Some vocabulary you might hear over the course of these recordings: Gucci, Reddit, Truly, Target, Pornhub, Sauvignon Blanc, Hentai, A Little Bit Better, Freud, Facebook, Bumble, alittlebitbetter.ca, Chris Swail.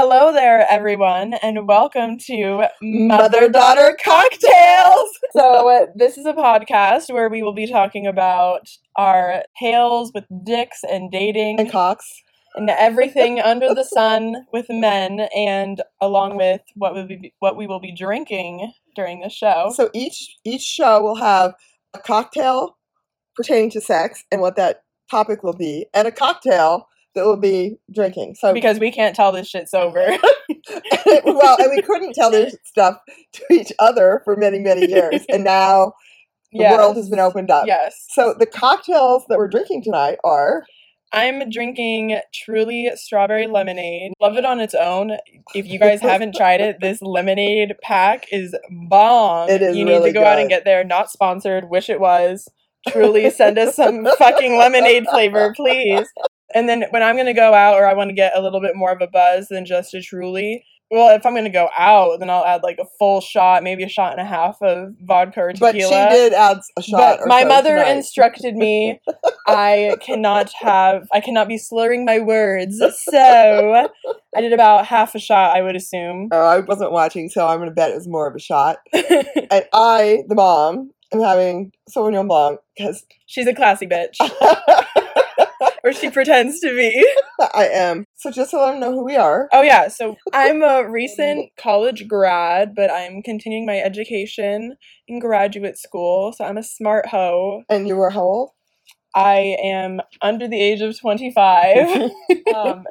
Hello there, everyone, and welcome to Mother-Daughter Cocktails! So this is a podcast where we will be talking about our tales with dicks and dating. And cocks. And everything under the sun with men, and along with what we will be drinking during the show. So each show will have a cocktail pertaining to sex and what that topic will be, and a cocktail that will be drinking. So because we can't tell this shit's over. And we couldn't tell this stuff to each other for many, many years. And now the world has been opened up. Yes. So the cocktails that we're drinking tonight are... I'm drinking Truly Strawberry Lemonade. Love it on its own. If you guys haven't tried it, this lemonade pack is bomb. It is really good. You need to go out and get there. Not sponsored. Wish it was. Truly, send us some fucking lemonade flavor, please. And then when I'm going to go out or I want to get a little bit more of a buzz than just a Truly, well, if I'm going to go out, then I'll add like a full shot, maybe a shot and a half of vodka or tequila. But she did add a shot. But my mother instructed me I cannot be slurring my words. So I did about half a shot, I would assume. Oh, I wasn't watching, so I'm going to bet it was more of a shot. And I, the mom, am having Sauvignon Blanc because she's a classy bitch. Or she pretends to be. I am. So just to let them know who we are. Oh, yeah. So I'm a recent college grad, but I'm continuing my education in graduate school. So I'm a smart hoe. And you were how old? I am under the age of 25.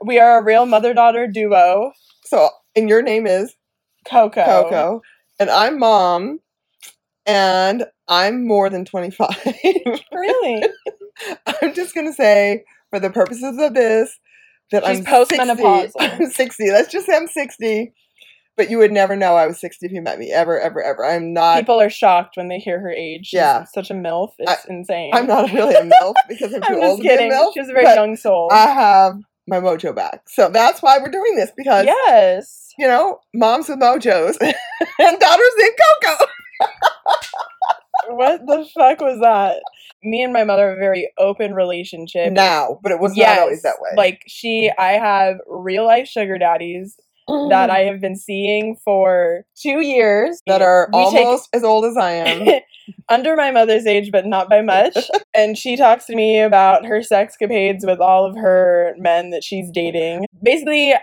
We are a real mother-daughter duo. So, and your name is? Coco. And I'm Mom. And I'm more than 25. Really? I'm just going to say, for the purposes of this, that she's postmenopausal. I'm 60. Let's just say I'm 60. But you would never know I was 60 if you met me. Ever, ever, ever. I'm not. People are shocked when they hear her age. She's such a MILF. It's insane. I'm not really a MILF because I'm too old to be a MILF. She's a very young soul. I have my mojo back. So that's why we're doing this. Because, you know, moms with mojos and daughters in Coco. What the fuck was that? Me and my mother have a very open relationship. Now, but it was not always that way. Like, I have real life sugar daddies that I have been seeing for 2 years. That are almost as old as I am. Under my mother's age, but not by much. And she talks to me about her sexcapades with all of her men that she's dating. Basically,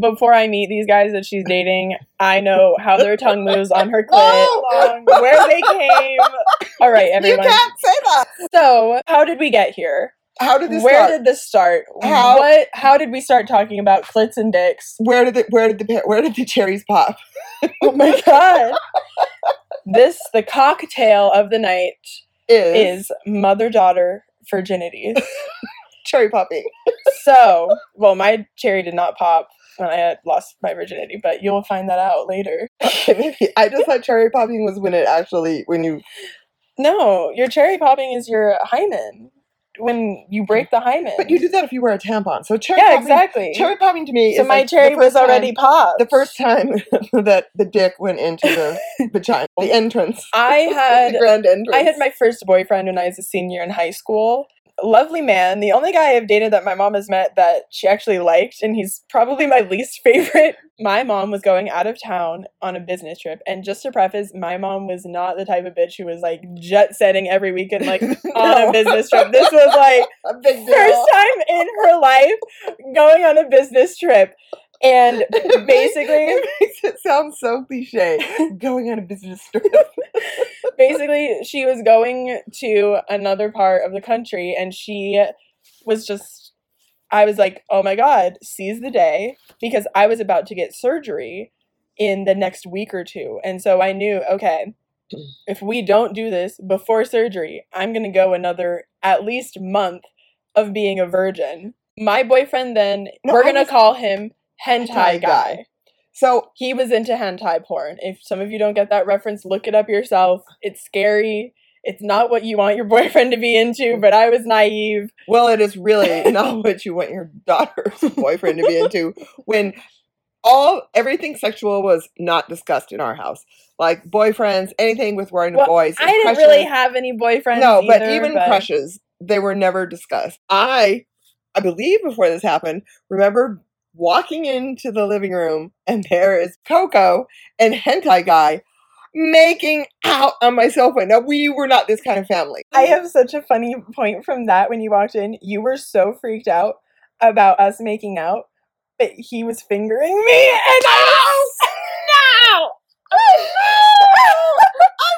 before I meet these guys that she's dating, I know how their tongue moves on her clit, where they came. All right, everyone. You can't say that. So, how did we get here? Where did this start? How did we start talking about clits and dicks? Where did the cherries pop? Oh my god! The cocktail of the night is mother-daughter virginity. Cherry popping. So, well, my cherry did not pop when I had lost my virginity, but you'll find that out later. I just thought cherry popping was No, your cherry popping is your hymen. When you break the hymen. But you do that if you wear a tampon. So cherry popping. Yeah, exactly. Cherry popping to me is my cherry was already popped. The first time that the dick went into the vagina. The entrance. The grand entrance. I had my first boyfriend when I was a senior in high school. Lovely man, the only guy I've dated that my mom has met that she actually liked, and he's probably my least favorite. My mom was going out of town on a business trip, and just to preface, my mom was not the type of bitch who was like jet setting every weekend like on a business trip. This was like a big deal. First time in her life going on a business trip. And basically... It makes it sound so cliche. Going on a business trip. Basically, she was going to another part of the country, and she was just... I was like, oh my god, seize the day. Because I was about to get surgery in the next week or two. And so I knew, okay, if we don't do this before surgery, I'm going to go another at least month of being a virgin. My boyfriend then... No, we're going to call him... Hentai guy. So he was into hentai porn. If some of you don't get that reference, look it up yourself. It's scary. It's not what you want your boyfriend to be into, but I was naive. Well, it is really not what you want your daughter's boyfriend to be into. When everything sexual was not discussed in our house. Like boyfriends, anything with wearing boys. I didn't really have any boyfriends. No, but even crushes, they were never discussed. I believe before this happened, remember walking into the living room, and there is Coco and Hentai Guy making out on my sofa. Now, we were not this kind of family. I have such a funny point from that. When you walked in, you were so freaked out about us making out, but he was fingering me, and I was... No! I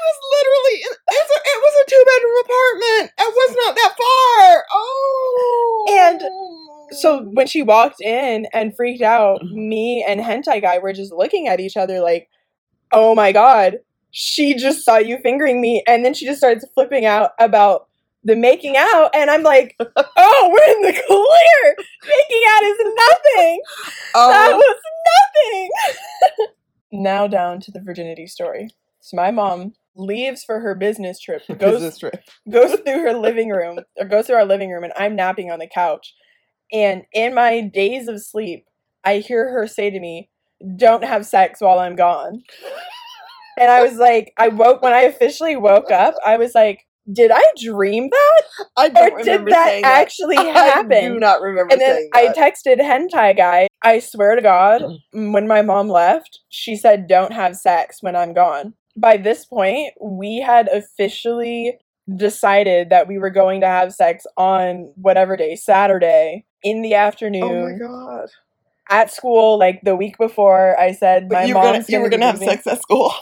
was literally... It was a two-bedroom apartment. It was not that far. Oh! And so when she walked in and freaked out, me and Hentai Guy were just looking at each other like, oh my God, she just saw you fingering me. And then she just starts flipping out about the making out. And I'm like, oh, we're in the clear. Making out is nothing. That was nothing. Now down to the virginity story. So my mom leaves for her business trip, goes through her living room, or goes through our living room, and I'm napping on the couch. And in my days of sleep, I hear her say to me, "Don't have sex while I'm gone." And I was like, when I officially woke up, I was like, did I dream that? I don't remember saying that. Or did that actually happen? I do not remember saying that. And then I texted Hentai Guy. I swear to God, when my mom left, she said, "Don't have sex when I'm gone." By this point, we had officially decided that we were going to have sex on whatever day, Saturday, in the afternoon. Oh my God. At school, like the week before, I said my mom's gonna have sex at school.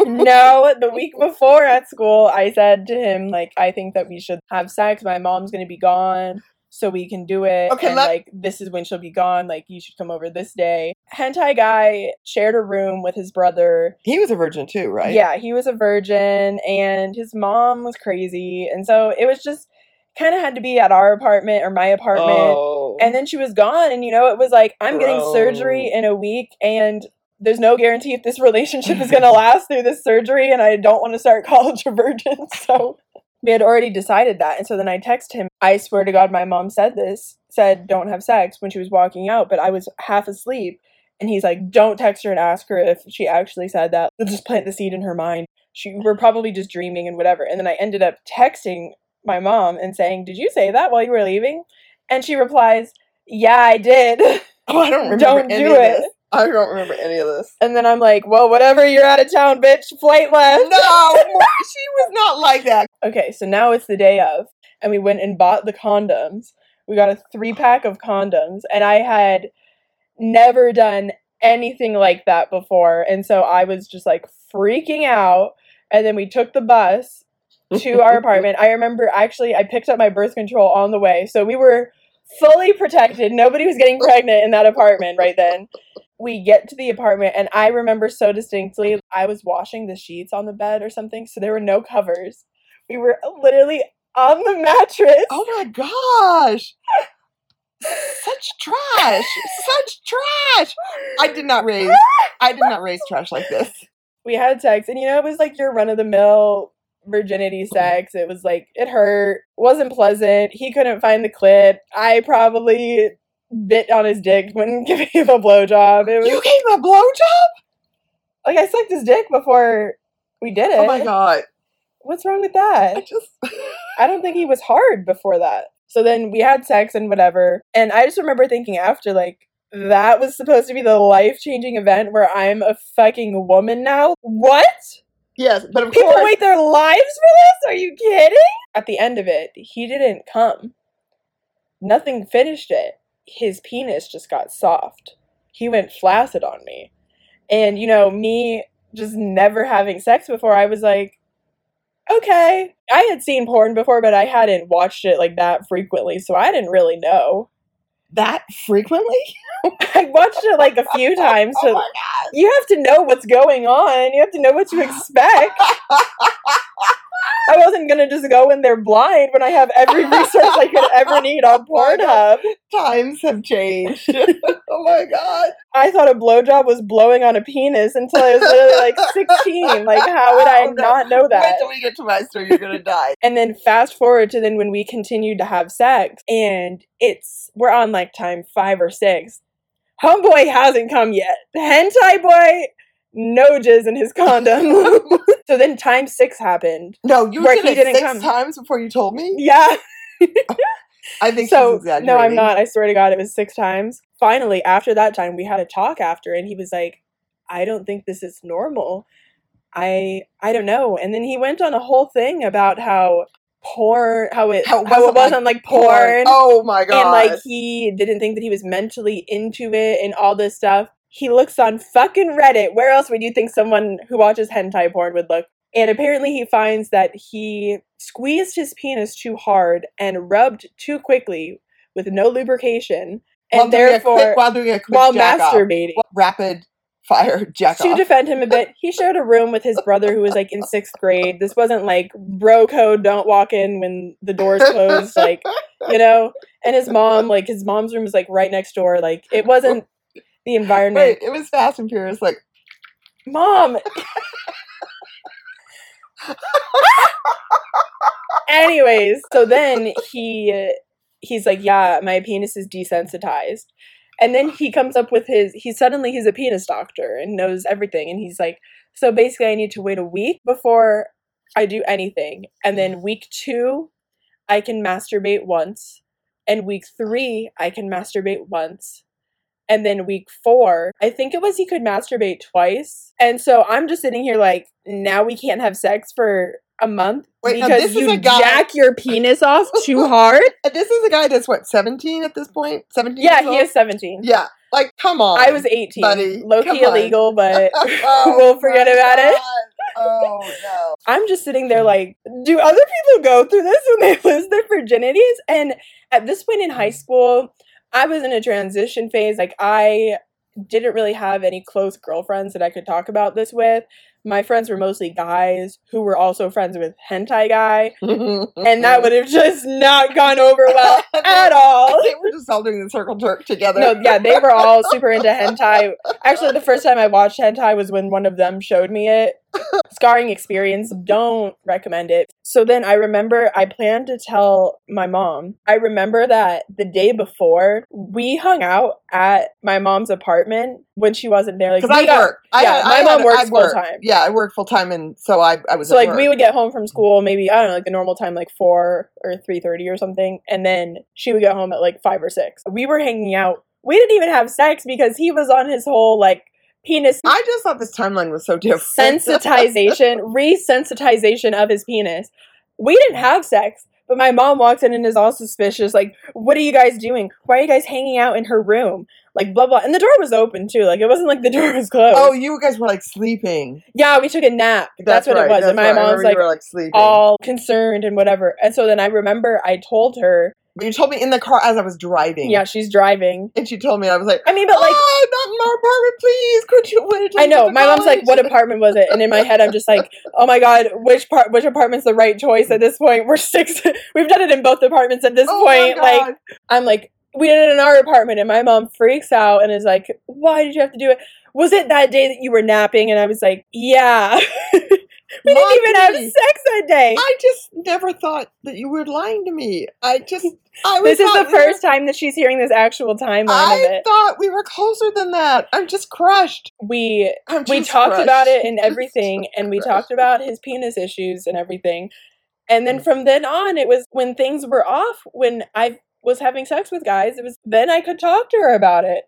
No, the week before at school, I said to him, like, I think that we should have sex. My mom's gonna be gone, so we can do it. Okay, and like, this is when she'll be gone. Like, you should come over this day. Hentai Guy shared a room with his brother. He was a virgin too, right? Yeah, he was a virgin, and his mom was crazy, and so it was just kind of had to be at our apartment or my apartment. Oh. And then she was gone. And, you know, it was like, I'm getting surgery in a week, and there's no guarantee if this relationship is going to last through this surgery. And I don't want to start college a virgin. So we had already decided that. And so then I text him. I swear to God, my mom said, "Don't have sex," when she was walking out, but I was half asleep. And he's like, "Don't text her and ask her if she actually said that. We'll just plant the seed in her mind. We're probably just dreaming and whatever." And then I ended up texting my mom and saying, "Did you say that while you were leaving?" And she replies, "Yeah, I did." Oh, I don't remember any of this. I don't remember any of this. And then I'm like, "Well, whatever, you're out of town, bitch. Flight left." No, she was not like that. Okay, so now it's the day of, and we went and bought the condoms. We got a 3-pack of condoms, and I had never done anything like that before. And so I was just like freaking out. And then we took the bus to our apartment. I remember, actually, I picked up my birth control on the way, so we were fully protected. Nobody was getting pregnant in that apartment right then. We get to the apartment, and I remember so distinctly, I was washing the sheets on the bed or something, so there were no covers. We were literally on the mattress. Oh my gosh. Such trash. I did not raise trash like this. We had sex, and you know, it was like your run-of-the-mill virginity sex. It was like, it hurt, wasn't pleasant. He couldn't find the clit. I probably bit on his dick when giving him a blowjob. You gave him a blowjob? Like, I sucked his dick before we did it. Oh my God. What's wrong with that? I don't think he was hard before that. So then we had sex and whatever. And I just remember thinking after, like, that was supposed to be the life-changing event where I'm a fucking woman now? What? Yes, but people wait their lives for this? Are you kidding? At the end of it, he didn't come. Nothing finished it. His penis just got soft. He went flaccid on me. And, you know, me just never having sex before, I was like, okay. I had seen porn before, but I hadn't watched it like that frequently, so I didn't really know. That frequently? I watched it like a few times. So, oh my God. You have to know what's going on. You have to know what to expect. I wasn't going to just go in there blind when I have every resource I could ever need on Pornhub. Times have changed. Oh my God. I thought a blowjob was blowing on a penis until I was literally like 16. Like, how would I not know that? Wait till we get to my story, you're going to die. And then fast forward to then when we continued to have sex, and we're on like time 5 or 6. Homeboy hasn't come yet. Hentai boy, no jizz in his condom. So then time 6 happened. No, you were 6 times before you told me? Yeah. I think so, she's exaggerating. No, I'm not. I swear to God, it was 6 times. Finally, after that time, we had a talk after, and he was like, I don't think this is normal. I don't know. And then he went on a whole thing about how porn, how it was on like porn. Oh my God. And like he didn't think that he was mentally into it and all this stuff. He looks on fucking Reddit. Where else would you think someone who watches hentai porn would look? And apparently he finds that he squeezed his penis too hard and rubbed too quickly with no lubrication. And while masturbating. Rapid fire jack off. To defend him a bit, he shared a room with his brother who was like in 6th grade. This wasn't like bro code, don't walk in when the door's closed, like, you know. And his mom, like his mom's room was like right next door. Like it wasn't the environment. Wait, it was Fast and Furious, like Mom. Anyways, so then he's like, yeah, my penis is desensitized. And then he comes up with he's a penis doctor and knows everything. And he's like, so basically I need to wait a week before I do anything. And then week 2, I can masturbate once. And week 3, I can masturbate once. And then week 4, I think it was he could masturbate twice. And so I'm just sitting here like, now we can't have sex for a month because you jack your penis off too hard. This is a guy that's what, 17 at this point? 17? Yeah, he is 17. Yeah. Like, come on. I was 18. Buddy. Low-key illegal, but we'll forget about it. Oh, no. I'm just sitting there like, do other people go through this when they lose their virginities? And at this point in high school, I was in a transition phase. Like, I didn't really have any close girlfriends that I could talk about this with. My friends were mostly guys who were also friends with hentai guy. And that would have just not gone over well at all. They were just all doing the circle jerk together. No, yeah, they were all super into hentai. Actually, the first time I watched hentai was when one of them showed me it. Scarring experience. Don't recommend it. So then I remember I planned to tell my mom. I remember that the day before, we hung out at my mom's apartment when she wasn't there. Because like, I worked. Yeah, my mom works full time. Yeah, I worked full time, and so I was. So like, we would get home from school, maybe I don't know, like the normal time, like 4 or 3:30 or something, and then she would get home at like 5 or 6. We were hanging out. We didn't even have sex because he was on his whole like penis. I just thought this timeline was so different. Resensitization of his penis. We didn't have sex, but my mom walks in and is all suspicious. Like, what are you guys doing? Why are you guys hanging out in her room? Like, blah, blah. And the door was open, too. Like, it wasn't like the door was closed. Oh, you guys were, like, sleeping. Yeah, we took a nap. That's what right. It was. That's and my right. Mom's, like, sleeping. All concerned and whatever. And so then I remember I told her. But you told me in the car as I was driving. Yeah, she's driving. And she told me, I was like, not in our apartment, please. Could you wait? I know. My mom's like, what apartment was it? And in my head, I'm just like, oh my God, which apartment's the right choice at this point? We're 6. We've done it in both apartments at this point. Like, I'm like, we did it in our apartment, and my mom freaks out and is like, why did you have to do it? Was it that day that you were napping? And I was like, yeah. We didn't even have sex that day. I just never thought that you were lying to me. This is the first time that she's hearing this actual timeline of it. I thought we were closer than that. I'm just crushed. We talked about it and everything, and we talked about his penis issues and everything. And then from then on, it was when things were off, when I was having sex with guys, it was then I could talk to her about it.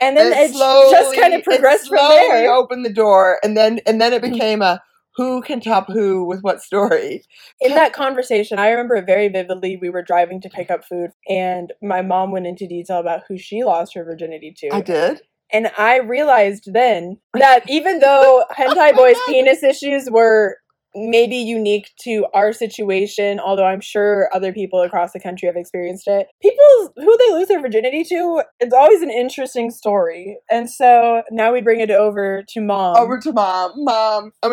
And then it slowly, just kind of progressed from there. It opened the door, and then it became a who can top who with what story? In that conversation, I remember very vividly we were driving to pick up food, and my mom went into detail about who she lost her virginity to. I did. And I realized then that even though hentai boys' penis issues were maybe unique to our situation, although I'm sure other people across the country have experienced it, people who they lose their virginity to, it's always an interesting story. And so now we bring it over to mom. I'm gonna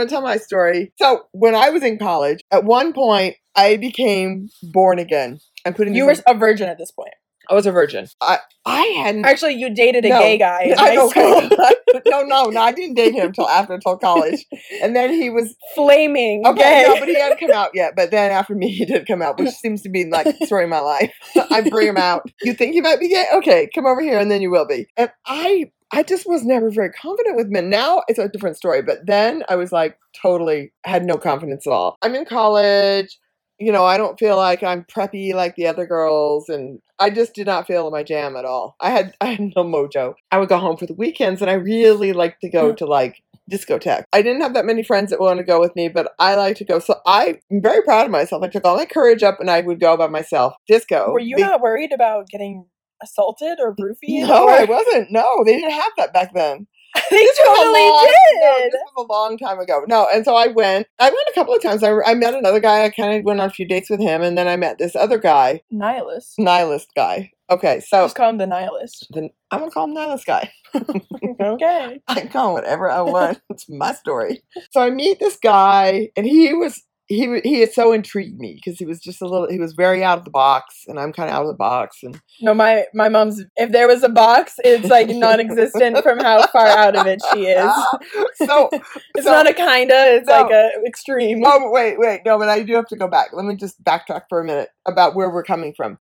tell my story. So when I was in college, at one point I became born again. You were a virgin at this point. I was a virgin. I hadn't. Actually, you dated a gay guy in high school. No, I didn't date him until college. And then he was flaming gay. No, but he hadn't come out yet. But then after me, he did come out, which seems to be like the story of my life. I bring him out. You think you might be gay? Okay, come over here and then you will be. And I just was never very confident with men. Now it's a different story. But then I was like totally had no confidence at all. I'm in college. I don't feel like I'm preppy like the other girls, and I just did not feel my jam at all. I had no mojo. I would go home for the weekends, and I really liked to go to discotheque. I didn't have that many friends that wanted to go with me, but I like to go. So I'm very proud of myself. I took all my courage up, and I would go by myself. Disco. Were you not worried about getting assaulted or roofied? No, I wasn't. No, they didn't have that back then. They totally did. No, this was a long time ago. No, and so I went a couple of times. I met another guy. I kind of went on a few dates with him, and then I met this other guy. Nihilist guy. Okay, so just call him the nihilist. I'm gonna call him nihilist guy. Okay, I can call him whatever I want. It's my story. So I meet this guy, and he had so intrigued me because he was just he was very out of the box, and I'm kind of out of the box. And no, my mom's, if there was a box, it's like non-existent from how far out of it she is. So it's not a kinda, it's like a extreme. Oh, wait. No, but I do have to go back. Let me just backtrack for a minute about where we're coming from.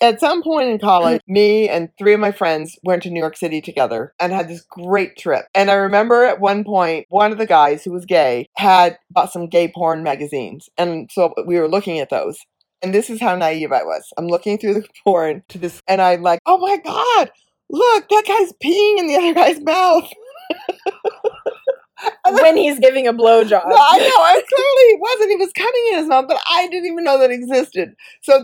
At some point in college, me and three of my friends went to New York City together and had this great trip. And I remember at one point, one of the guys who was gay had bought some gay porn magazine. And so we were looking at those. And this is how naive I was. I'm looking through the porn to this, and I'm like, oh my God, look, that guy's peeing in the other guy's mouth. When he's giving a blowjob. No, I know. Clearly it wasn't. He was coming in his mouth, but I didn't even know that existed. So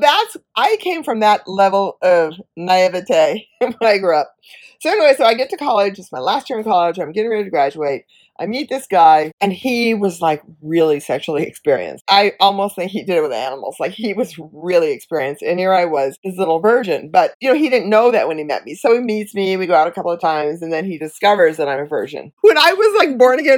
I came from that level of naivete when I grew up. So anyway, I get to college. It's my last year in college. I'm getting ready to graduate. I meet this guy, and he was like really sexually experienced. I almost think he did it with animals. Like he was really experienced, and here I was, his little virgin. But he didn't know that when he met me. So he meets me, we go out a couple of times, and then he discovers that I'm a virgin. When I was like born again,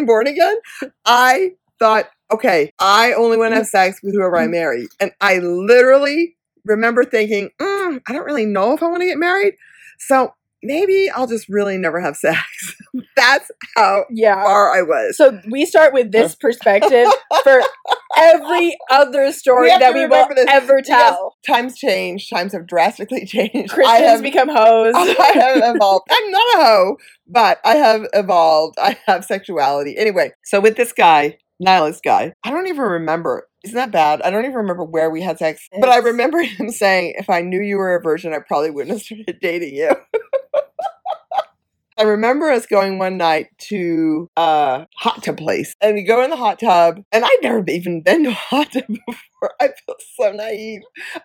I thought, okay, I only want to have sex with whoever I marry. And I literally remember thinking, I don't really know if I want to get married. So maybe I'll just really never have sex. That's how far I was. So we start with this perspective for every other story that we will ever tell. Yes, times change. Times have drastically changed. Christians become hoes. I have evolved. I'm not a hoe, but I have evolved. I have sexuality. Anyway, so with this guy, nihilist guy, I don't even remember. Isn't that bad? I don't even remember where we had sex. But I remember him saying, if I knew you were a virgin, I probably wouldn't have started dating you. I remember us going one night to a hot tub place, and we go in the hot tub, and I'd never even been to a hot tub before. I feel so naive.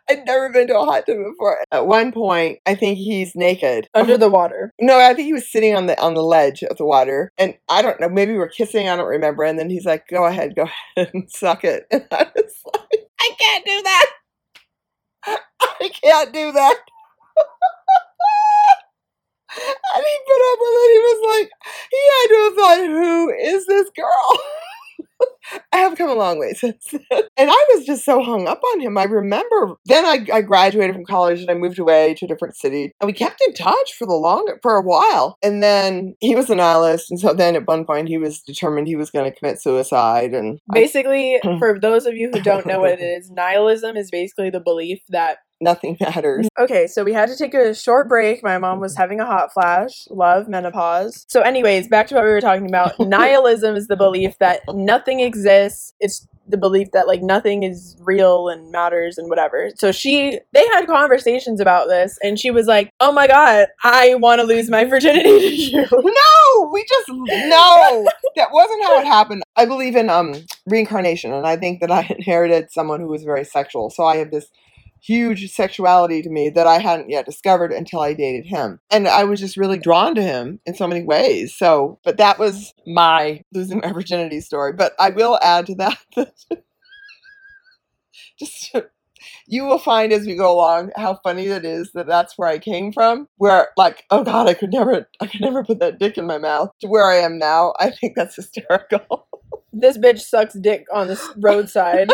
I'd never been to a hot tub before. At one point, I think he's naked. Under the water. No, I think he was sitting on the ledge of the water, and I don't know, maybe we were kissing, I don't remember, and then he's like, go ahead and suck it. And I was like, I can't do that. I can't do that. And he put up with it. He was like, he had to have thought, who is this girl? I have come a long way since then. And I was just so hung up on him. I remember then I graduated from college and I moved away to a different city. And we kept in touch for a while. And then he was a nihilist. And so then at one point he was determined he was going to commit suicide. And basically, for those of you who don't know what it is, nihilism is basically the belief that nothing matters. Okay, so we had to take a short break. My mom was having a hot flash. Love, menopause. So anyways, back to what we were talking about. Nihilism is the belief that nothing exists. It's the belief that like nothing is real and matters and whatever. So they had conversations about this, and she was like, oh my God, I want to lose my virginity to you. No, that wasn't how it happened. I believe in reincarnation, and I think that I inherited someone who was very sexual. So I have this huge sexuality to me that I hadn't yet discovered until I dated him. And I was just really drawn to him in so many ways. So, but that was my losing my virginity story. But I will add to that just you will find as we go along how funny it is that that's where I came from, where like, oh God, I could never put that dick in my mouth, to where I am now. I think that's hysterical. This bitch sucks dick on the roadside.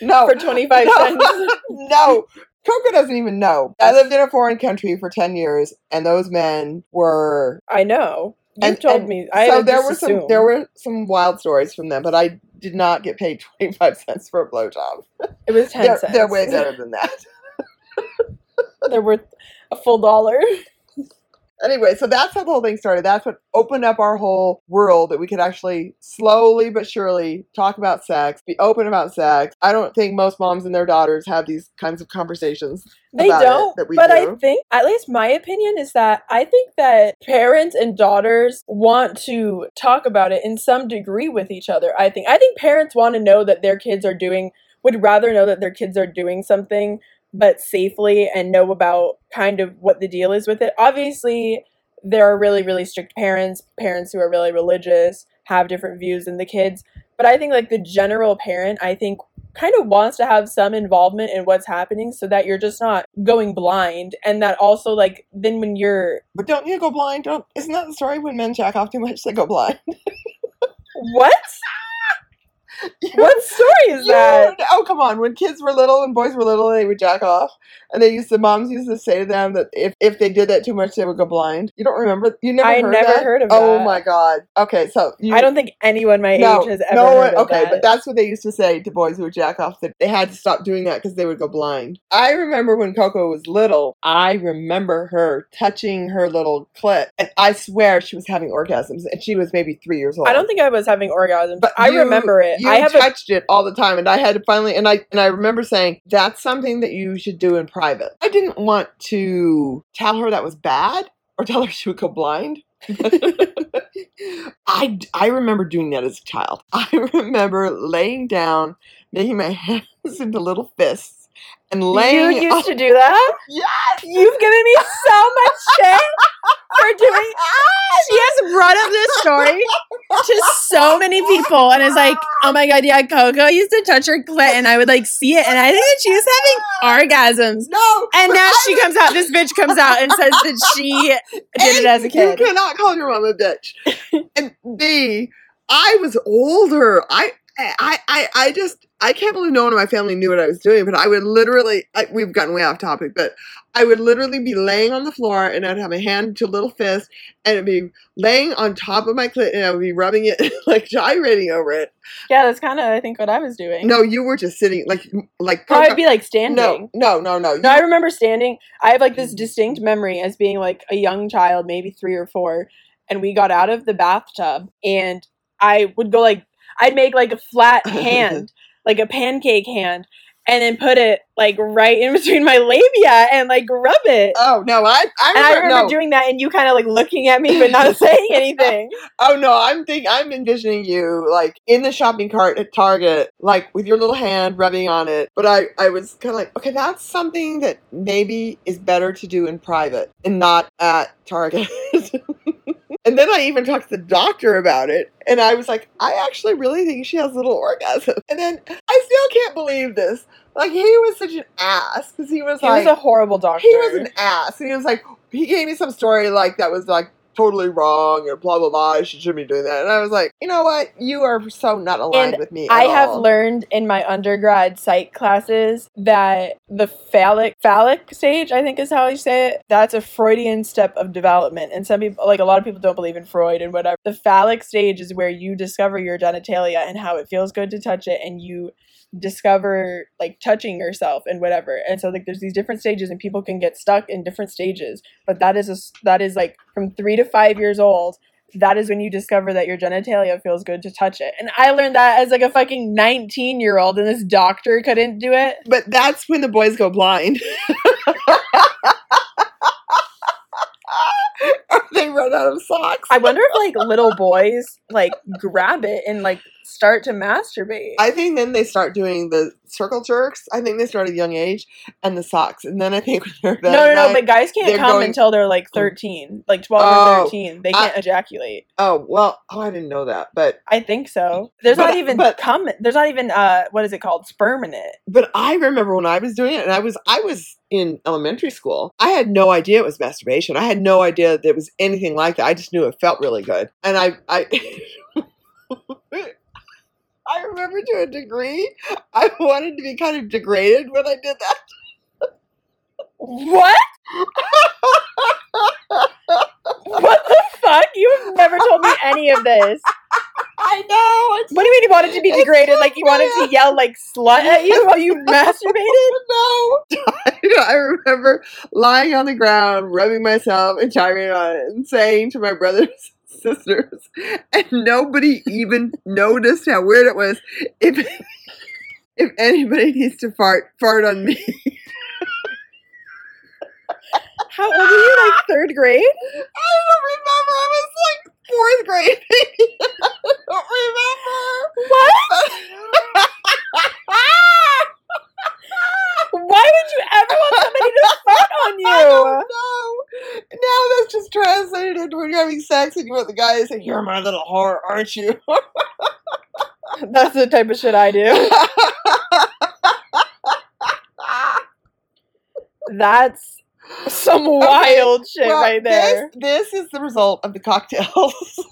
No. For 25 cents. No. Coco doesn't even know. I lived in a foreign country for 10 years, and those men were... I know. You told me. There were some wild stories from them, but I did not get paid 25 cents for a blowjob. It was 10 cents. They're way better than that. They're worth a full dollar. Anyway, so that's how the whole thing started. That's what opened up our whole world, that we could actually slowly but surely talk about sex, be open about sex. I don't think most moms and their daughters have these kinds of conversations. They don't, but I think, at least my opinion is that I think that parents and daughters want to talk about it in some degree with each other. I think parents want to know that their kids are doing something, but safely, and know about kind of what the deal is with it. Obviously, there are really, really strict parents who are really religious, have different views than the kids. But I think like the general parent, I think kind of wants to have some involvement in what's happening so that you're just not going blind. And that also like, then when you're... But don't you go blind? Isn't that the story when men jack off too much, they go blind? What? What story is that? Oh, come on. When kids were little and boys were little, they would jack off. And moms used to say to them that if they did that too much, they would go blind. You don't remember? I never heard of that. Oh, my God. Okay, so... I don't think anyone my age has ever heard of that. Okay, but that's what they used to say to boys who would jack off, that they had to stop doing that because they would go blind. I remember when Coco was little, I remember her touching her little clit. And I swear she was having orgasms. And she was maybe 3 years old. I don't think I was having orgasms, but I remember it. I touched it all the time, and I had to finally, and I remember saying, that's something that you should do in private. I didn't want to tell her that was bad or tell her she would go blind. I remember doing that as a child. I remember laying down, making my hands into little fists and laying. You used to do that? Yes! You've given me so much shit for doing. She has brought up this story to so many people, and it's like, oh my God, yeah, Coco used to touch her clit, and I would like see it, and I think that she was having orgasms. No, and now this bitch comes out and says that she did it as a kid. You cannot call your mom a bitch. And B, I was older. I can't believe no one in my family knew what I was doing, but I would literally, we've gotten way off topic, but I would literally be laying on the floor, and I'd have my hand to a little fist, and it'd be laying on top of my clit, and I would be rubbing it, like gyrating over it. Yeah, that's kind of, I think, what I was doing. No, you were just sitting, like. Oh, I'd be like standing. No. No, I remember standing. I have like this distinct memory as being like a young child, maybe 3 or 4, and we got out of the bathtub, and I would go like, I'd make like a flat hand, like a pancake hand, and then put it like right in between my labia and like rub it. Oh no, I remember doing that, and you kind of like looking at me but not saying anything. Oh no, I'm envisioning you like in the shopping cart at Target, like with your little hand rubbing on it. But I was kind of like, okay, that's something that maybe is better to do in private and not at Target. And then I even talked to the doctor about it. And I was like, I actually really think she has little orgasms. And then I still can't believe this. Like, he was such an ass. Because he was a horrible doctor. He was an ass. And he was like, he gave me some story like that was like totally wrong or blah, blah, blah. She shouldn't be doing that. And I was like, you know what? You are so not aligned with me at all. I have learned in my undergrad psych classes that the phallic stage, I think is how you say it, that's a Freudian step of development. And some people, like a lot of people don't believe in Freud and whatever. The phallic stage is where you discover your genitalia and how it feels good to touch it, and you discover like touching yourself and whatever. And so like there's these different stages, and people can get stuck in different stages, but that is like from 3 to 5 years old, that is when you discover that your genitalia feels good to touch it. And I learned that as like a fucking 19-year-old, and this doctor couldn't do it. But that's when the boys go blind. They run out of socks. I wonder if like little boys like grab it and like start to masturbate. I think then they start doing the circle jerks. I think they start at a young age, and the socks. And then I think when they're done. No, but guys can't come until they're like 13, like 12 or 13. They can't ejaculate. Oh, well, I didn't know that, but I think so. There's not even what is it called? Sperm in it. But I remember when I was doing it, and I was in elementary school. I had no idea it was masturbation. I had no idea that it was anything like that. I just knew it felt really good. And I remember to a degree, I wanted to be kind of degraded when I did that. What? What the fuck? You have never told me any of this. I I know. What do you mean you wanted to be degraded? Like you wanted to yell like slut at you while you masturbated? No. I remember lying on the ground, rubbing myself and chiming on it and saying to my brothers and sisters, and nobody even noticed how weird it was. If anybody needs to fart on me. How old were you, like third grade? I don't remember. I was like fourth grade. I don't remember. What? Why would you ever want somebody to fart on you? I don't know. Now that's just translated into when you're having sex and you want the guy to say, "You're my little whore, aren't you?" That's the type of shit I do. That's some wild shit right there. This is the result of the cocktails.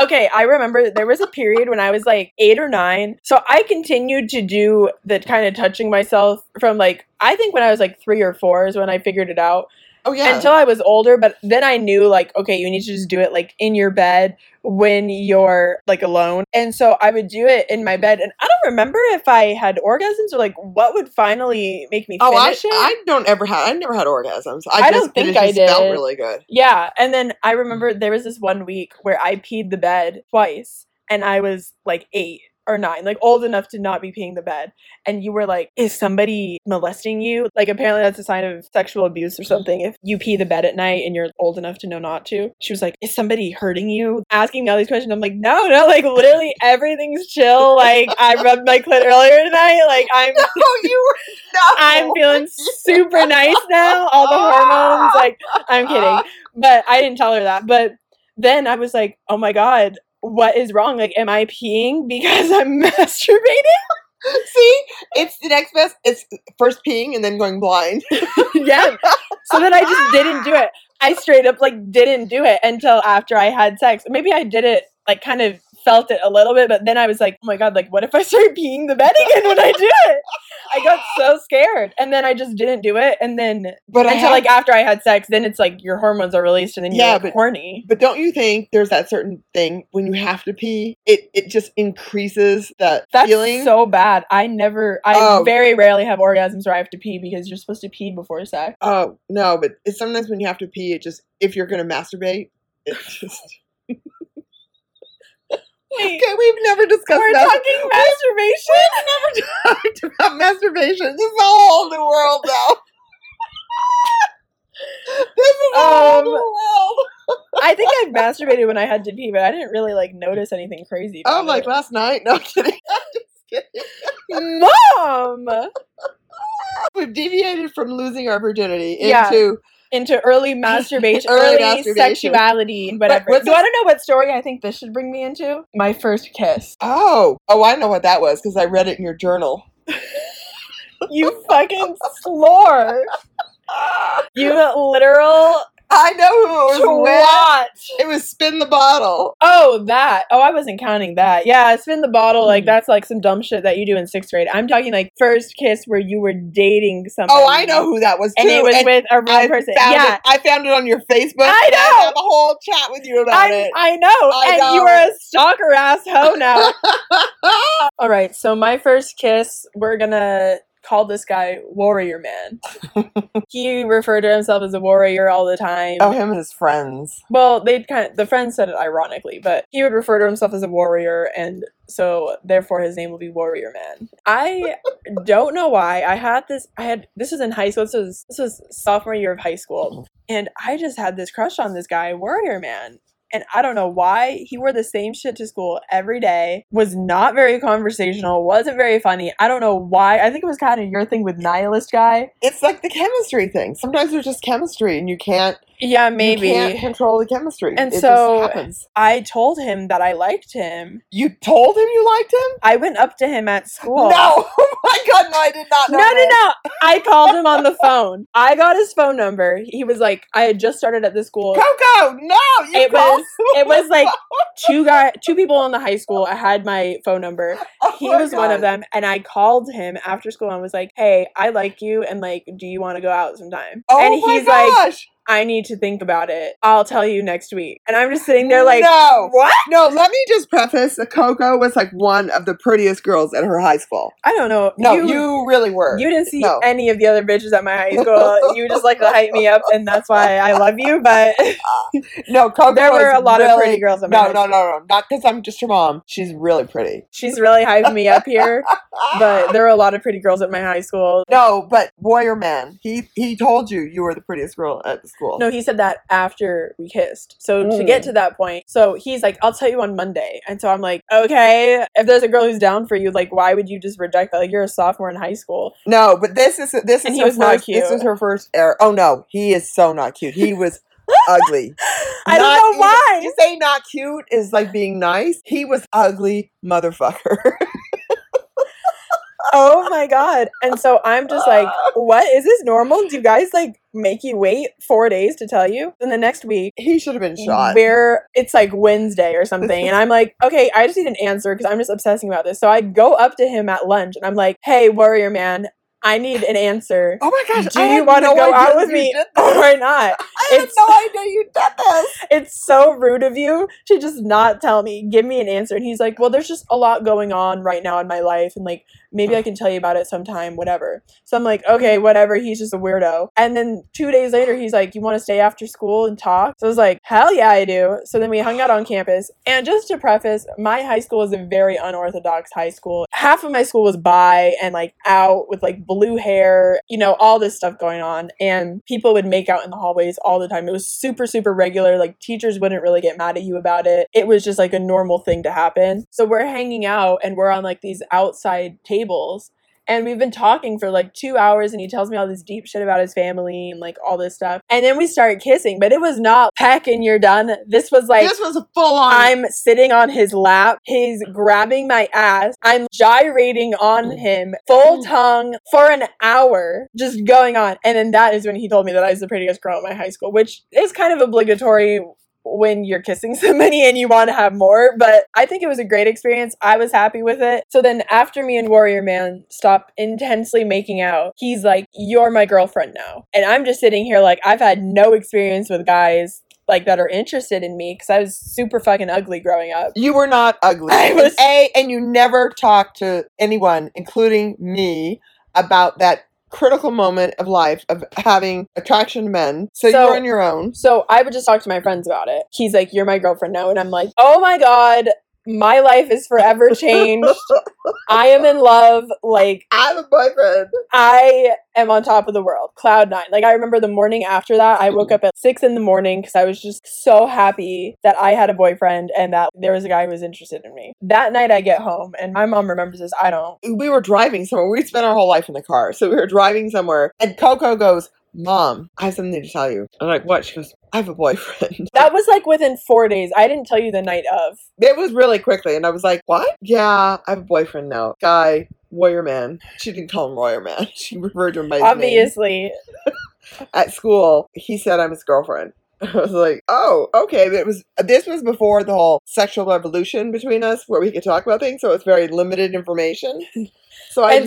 Okay, I remember there was a period when I was like 8 or 9. So I continued to do the kind of touching myself from like, I think when I was like 3 or 4 is when I figured it out. Oh yeah. Until I was older, but then I knew like, okay, you need to just do it like in your bed when you're like alone. And so I would do it in my bed, and I don't remember if I had orgasms or like what would finally make me finish it. I never had orgasms. I don't think I did. It felt really good. Yeah, and then I remember there was this one week where I peed the bed twice, and I was like 8 or 9, like old enough to not be peeing the bed, and you were like, is somebody molesting you? Like apparently that's a sign of sexual abuse or something if you pee the bed at night and you're old enough to know not to. She was like, is somebody hurting you? Asking me all these questions. I'm like, no, like literally everything's chill. Like I rubbed my clit earlier tonight. Like I'm feeling super nice now. All the hormones. Like I'm kidding, but I didn't tell her that. But then I was like, oh my god, what is wrong? Like, am I peeing because I'm masturbating? See, it's the next best. It's first peeing and then going blind. Yeah. So then I just didn't do it. I straight up like didn't do it until after I had sex. Maybe I did it like kind of felt it a little bit, but then I was like, oh my god, like what if I start peeing the bed again when I do it? I got so scared, and then I just didn't do it, and then like after I had sex, then it's like your hormones are released, and then you're like horny. But don't you think there's that certain thing when you have to pee, it just increases that feeling? That's so bad. I very rarely have orgasms where I have to pee because you're supposed to pee before sex. Oh no, but it's sometimes when you have to pee, it just, if you're gonna masturbate, it just. Wait, okay, we've never discussed talking masturbation? We've never talked about masturbation. This is a whole new world now. This is a whole new world. I think I masturbated when I had to pee, but I didn't really like notice anything crazy. Oh, like last night? No, I'm kidding. I'm just kidding. Mom! We've deviated from losing our virginity into early masturbation, early sexuality, whatever. Do you want to know what story I think this should bring me into? My first kiss. Oh, I know what that was because I read it in your journal. You fucking slore. You literal. I know who it was. It was spin the bottle. Oh, that. Oh, I wasn't counting that. Yeah, spin the bottle. Like that's like some dumb shit that you do in 6th grade. I'm talking like first kiss where you were dating somebody. Oh, I know who that was too. And it was with a real person. Yeah, I found it on your Facebook. I know. I had a whole chat with you about it. I know. And you are a stalker ass hoe now. All right. So my first kiss. We're gonna called this guy Warrior Man. He referred to himself as a warrior all the time. Oh, him and his friends. Well, the friends said it ironically, but he would refer to himself as a warrior, and so therefore his name will be Warrior Man. I don't know why. This was in high school. This was sophomore year of high school, and I just had this crush on this guy, Warrior Man. And I don't know why. He wore the same shit to school every day, was not very conversational, wasn't very funny. I don't know why. I think it was kind of your thing with Nihilist Guy. It's like the chemistry thing. Sometimes there's just chemistry and you can't. Yeah, maybe. You can't control the chemistry. And it so just happens. I told him that I liked him. You told him you liked him? I went up to him at school. No! Oh my god, no, I did not know. No. I called him on the phone. I got his phone number. He was like, I had just started at the school. Coco, no! It was like two people in the high school. I had my phone number. He was one of them, and I called him after school and was like, hey, I like you, and like, do you want to go out sometime? Oh, and he's my gosh. Like I need to think about it. I'll tell you next week. And I'm just sitting there like, no. What? No, let me just preface that Coco was like one of the prettiest girls at her high school. I don't know. No, you really were. You didn't see any of the other bitches at my high school. You just like to hype me up, and that's why I love you. But no, Coco, there were a lot of pretty girls at my high school. No. Not because I'm just your mom. She's really pretty. She's really hyped me up here. But there were a lot of pretty girls at my high school. No, but boy or man, he told you were the prettiest girl at the school. No, he said that after we kissed. So to get to that point, so he's like, I'll tell you on Monday. And so I'm like, okay, if there's a girl who's down for you, like, why would you just reject that? Like, you're a sophomore in high school. No, but this is and he was not cute. This is her first error. Oh no, he is so not cute. He was ugly. I don't know why. To say not cute is like being nice. He was ugly motherfucker. Oh my God. And so I'm just like, what? Is this normal? Do you guys like make you wait 4 days to tell you? And the next week, he should have been shot. Where it's like Wednesday or something. And I'm like, okay, I just need an answer because I'm just obsessing about this. So I go up to him at lunch and I'm like, hey, warrior man, I need an answer. Oh my gosh. Do you want to go out with me or not? I had no idea you did this. It's so rude of you to just not tell me. Give me an answer. And he's like, well, there's just a lot going on right now in my life. And like, maybe I can tell you about it sometime, whatever. So I'm like, okay, whatever. He's just a weirdo. And then 2 days later, he's like, you want to stay after school and talk? So I was like, hell yeah, I do. So then we hung out on campus. And just to preface, my high school is a very unorthodox high school. Half of my school was bi and like out with like blue hair, you know, all this stuff going on. And people would make out in the hallways all the time. It was super, super regular. Like teachers wouldn't really get mad at you about it. It was just like a normal thing to happen. So we're hanging out and we're on like these outside tables. And we've been talking for like 2 hours and he tells me all this deep shit about his family and like all this stuff. And then we start kissing, but it was not peck and you're done. This was a full on. I'm sitting on his lap. He's grabbing my ass. I'm gyrating on him, full tongue for an hour, just going on. And then that is when he told me that I was the prettiest girl at my high school, which is kind of obligatory when you're kissing somebody and you want to have more. But I think it was a great experience. I was happy with it. So then after me and warrior man stopped intensely making out, he's like, you're my girlfriend now. And I'm just sitting here like, I've had no experience with guys like that are interested in me because I was super fucking ugly growing up. You were not ugly. I was. And you never talked to anyone, including me, about that critical moment of life of having attraction to men. So you're on your own. So I would just talk to my friends about it. He's like, you're my girlfriend now. And I'm like, oh my God, my life is forever changed. I am in love. Like, I have a boyfriend. I am on top of the world. Cloud nine. Like, I remember the morning after that, I woke up at 6 a.m. because I was just so happy that I had a boyfriend and that there was a guy who was interested in me. That night I get home and my mom remembers this. I don't. We were driving somewhere. We spent our whole life in the car. So we were driving somewhere and Coco goes, Mom, I have something to tell you. I'm like, what? She goes, I have a boyfriend. That was like within 4 days. I didn't tell you the night of. It was really quickly. And I was like, what? Yeah, I have a boyfriend now. Guy, warrior man. She didn't call him warrior man. She referred to him by his name. Obviously. At school, he said I'm his girlfriend. I was like, oh, okay. But this was before the whole sexual revolution between us where we could talk about things. So it's very limited information. Wait. I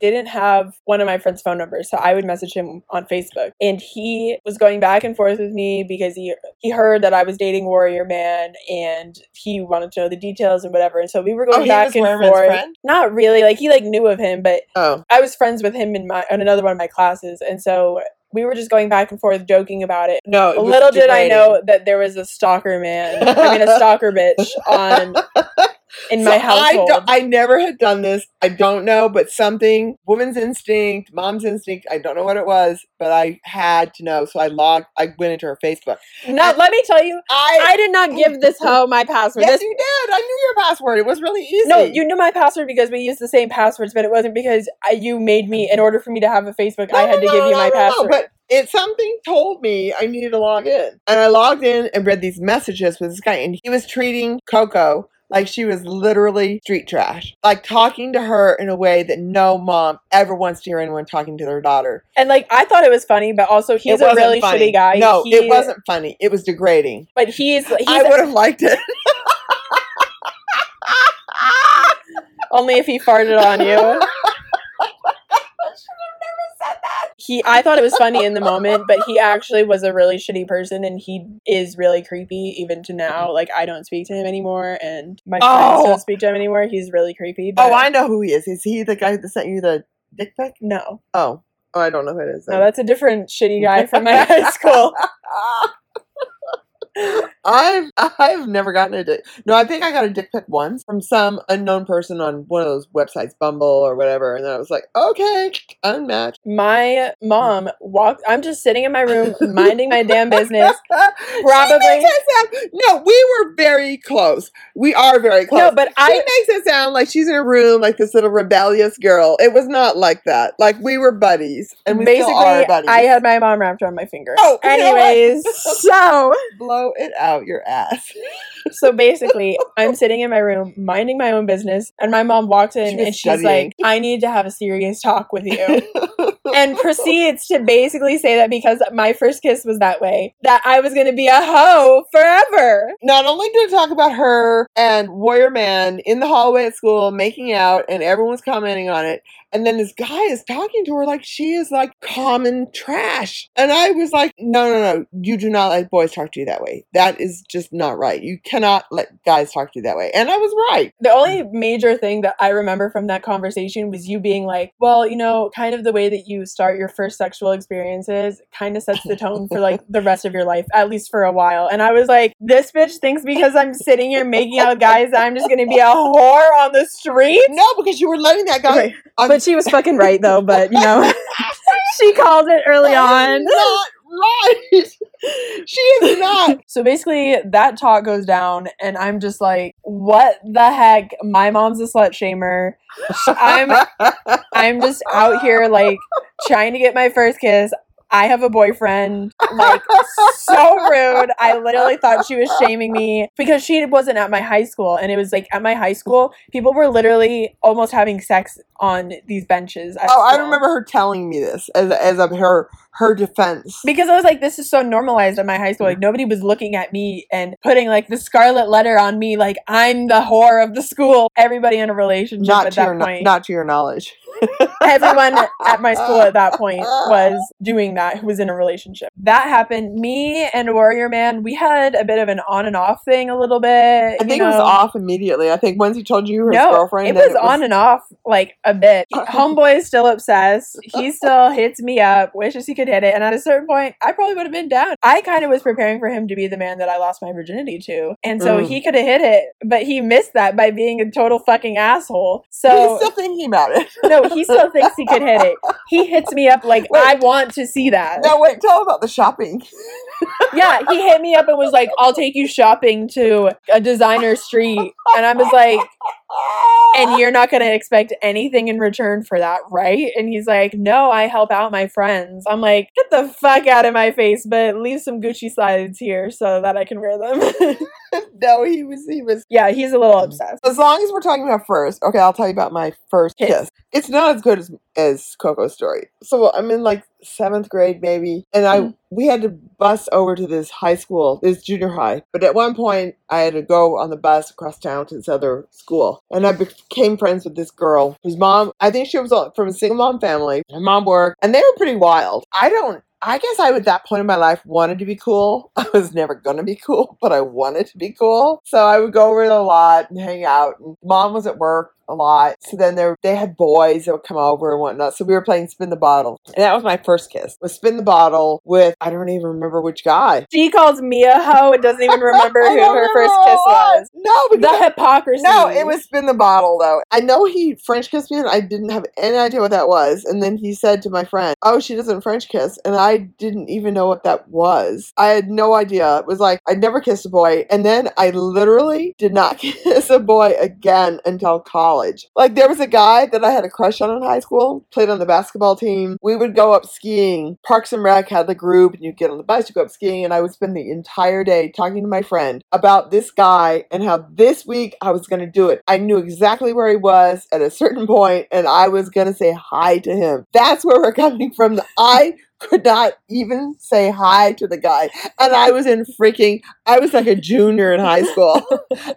didn't have one of my friend's phone numbers, so I would message him on Facebook. And he was going back and forth with me because he heard that I was dating warrior man and he wanted to know the details and whatever. And so we were going back and forth. Friend? Not really. Like, he like knew of him, but I was friends with him in another one of my classes. And so we were just going back and forth joking about it. No, it little did I know that there was a stalker man. I mean, a stalker bitch in my household. I never had done this. I don't know, but something, woman's instinct, mom's instinct, I don't know what it was, but I had to know. So I went into her Facebook. No, let me tell you, I did not give this hoe my password. Yes, you did. I knew your password. It was really easy. No, you knew my password because we used the same passwords, but it wasn't because you made me, in order for me to have a Facebook, I had to give you my password. But something told me I needed to log in. And I logged in and read these messages with this guy, and he was treating Coco like she was literally street trash. Like talking to her in a way that no mom ever wants to hear anyone talking to their daughter. And like, I thought it was funny, but also he's a really shitty guy. No, it wasn't funny. It was degrading. But I would have liked it. Only if he farted on you. I should have never said that. I thought it was funny in the moment, but he actually was a really shitty person, and he is really creepy even to now. Like, I don't speak to him anymore, and my friends don't speak to him anymore. He's really creepy. But... Oh, I know who he is. Is he the guy that sent you the dick pic? No. Oh, I don't know who it is. Then. No, that's a different shitty guy from my high school. I've never gotten a dick. No, I think I got a dick pic once from some unknown person on one of those websites, Bumble or whatever. And then I was like, okay, unmatched. My mom walked. I'm just sitting in my room, minding my damn business. Probably. No, we were very close. We are very close. No, but she makes it sound like she's in a room like this little rebellious girl. It was not like that. Like, we were buddies, and we still are buddies. I had my mom wrapped around my finger. Oh, anyways, so blow it out your ass. So basically, I'm sitting in my room minding my own business, and my mom walks in and she's like, I need to have a serious talk with you. And proceeds to basically say that because my first kiss was that way, that I was going to be a hoe forever. Not only did I talk about her and Warrior Man in the hallway at school making out, and everyone's commenting on it, and then this guy is talking to her like she is like common trash. And I was like, no, you do not let boys talk to you that way. That is just not right. You cannot let guys talk to you that way. And I was right. The only major thing that I remember from that conversation was you being like, well, you know, kind of the way that you start your first sexual experiences kind of sets the tone for like the rest of your life, at least for a while. And I was like, this bitch thinks because I'm sitting here making out with guys that I'm just going to be a whore on the street? No, because you were letting that guy. Okay. But she was fucking right though, but you know, she called it early on. Not right. She is not. So basically that talk goes down and I'm just like, what the heck? My mom's a slut shamer. I'm just out here like trying to get my first kiss. I have a boyfriend. Like, so rude. I literally thought she was shaming me because she wasn't at my high school. And it was like, at my high school, people were literally almost having sex on these benches. Oh, school. I remember her telling me this as of her defense. Because I was like, this is so normalized at my high school. Like, nobody was looking at me and putting like the scarlet letter on me. Like, I'm the whore of the school. Everybody in a relationship at that point. Not to your knowledge. Everyone at my school at that point was doing that, who was in a relationship. That happened. Me and Warrior Man, we had a bit of an on and off thing a little bit. I think it was off immediately. I think once he told you his girlfriend. It was on and off like a bit. Homeboy is still obsessed. He still hits me up, wishes he could hit it. And at a certain point, I probably would have been down. I kind of was preparing for him to be the man that I lost my virginity to. And so he could have hit it, but he missed that by being a total fucking asshole. So he's still thinking about it. No, he still thinks he could hit it. He hits me up like, wait, I want to see that. No, wait, tell about the shopping. Yeah, he hit me up and was like, I'll take you shopping to a designer street. And I was like, and you're not going to expect anything in return for that, right? And he's like, no, I help out my friends. I'm like, get the fuck out of my face, but leave some Gucci slides here so that I can wear them. No, he was. Yeah, he's a little obsessed. As long as we're talking about first, okay, I'll tell you about my first kiss. It's not as good as Coco's story. So I'm in like 7th grade maybe, and we had to bus over to this junior high. But at one point I had to go on the bus across town to this other school, and I became friends with this girl whose mom, I think she was from a single mom family. Her mom worked, and they were pretty wild. I guess I, at that point in my life, wanted to be cool. I was never going to be cool, but I wanted to be cool. So I would go over to the lot and hang out. And mom was at work a lot. So then they had boys that would come over and whatnot. So we were playing Spin the Bottle. And that was my first kiss. Was Spin the Bottle with, I don't even remember which guy. She calls me a hoe and doesn't even remember who her first kiss was. No, but the hypocrisy. No, it was Spin the Bottle though. I know he French kissed me and I didn't have any idea what that was. And then he said to my friend, oh, she doesn't French kiss. And I didn't even know what that was. I had no idea. It was like, I'd never kissed a boy. And then I literally did not kiss a boy again until college. Like, there was a guy that I had a crush on in high school, played on the basketball team. We would go up skiing. Parks and Rec had the group, and you'd get on the bus, you go up skiing, and I would spend the entire day talking to my friend about this guy and how this week I was going to do it. I knew exactly where he was at a certain point, and I was going to say hi to him. That's where we're coming from. I could not even say hi to the guy. And I was like a junior in high school.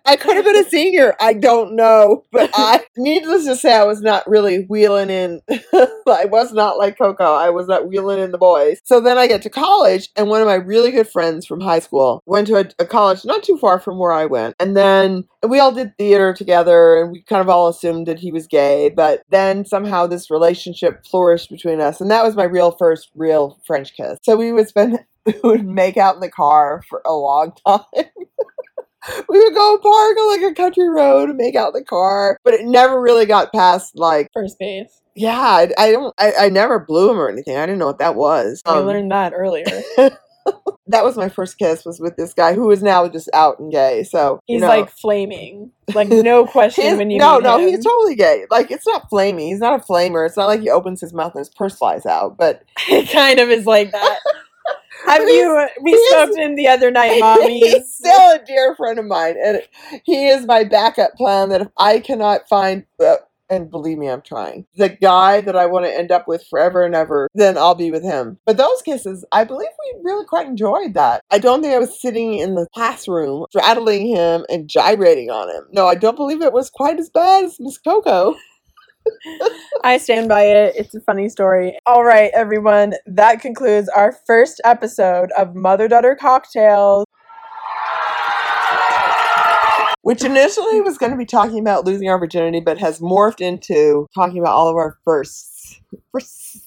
I could have been a senior. I don't know. But needless to say, I was not really wheeling in. I was not like Coco. I was not wheeling in the boys. So then I get to college, and one of my really good friends from high school went to a college not too far from where I went. And then we all did theater together, and we kind of all assumed that he was gay. But then somehow this relationship flourished between us. And that was my first real French kiss. So we would make out in the car for a long time. We would go park on like a country road and make out in the car, but it never really got past like first base. Yeah, I never blew him or anything. I didn't know what that was. I learned that earlier. That was my first kiss, was with this guy who is now just out and gay. So he's like flaming, like no question when you meet him. He's totally gay. Like it's not flaming. He's not a flamer. It's not like he opens his mouth and his purse flies out. But it kind of is like that. We spoke to him the other night, mommy. He's still a dear friend of mine, and he is my backup plan. That if I cannot find and believe me, I'm trying, the guy that I want to end up with forever and ever, then I'll be with him. But those kisses, I believe we really quite enjoyed that. I don't think I was sitting in the classroom straddling him and gyrating on him. No, I don't believe it was quite as bad as Miss Coco. I stand by it. It's a funny story. All right, everyone. That concludes our first episode of Mother-Daughter Cocktails, which initially was going to be talking about losing our virginity, but has morphed into talking about all of our firsts.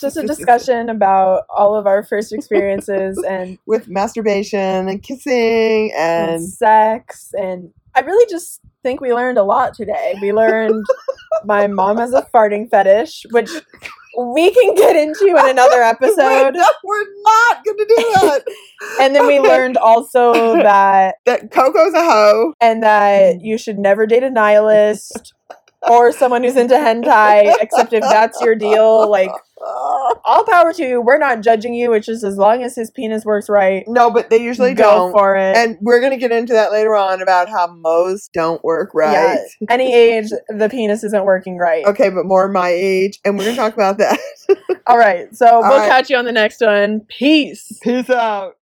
Just a discussion about all of our first experiences and with masturbation and kissing and sex. And I really just think we learned a lot today. We learned my mom has a farting fetish, which we can get into in another episode. We're not going to do that. And then we learned also that Coco's a hoe. And that you should never date a nihilist or someone who's into hentai, except if that's your deal. Like, all power to you. We're not judging you. It's just as long as his penis works right. No, but they usually don't. Go for it. And we're going to get into that later on about how Moe's don't work right. Yes. Any age, the penis isn't working right. Okay, but more my age. And we're going to talk about that. All right. So we'll catch you on the next one. Peace. Peace out.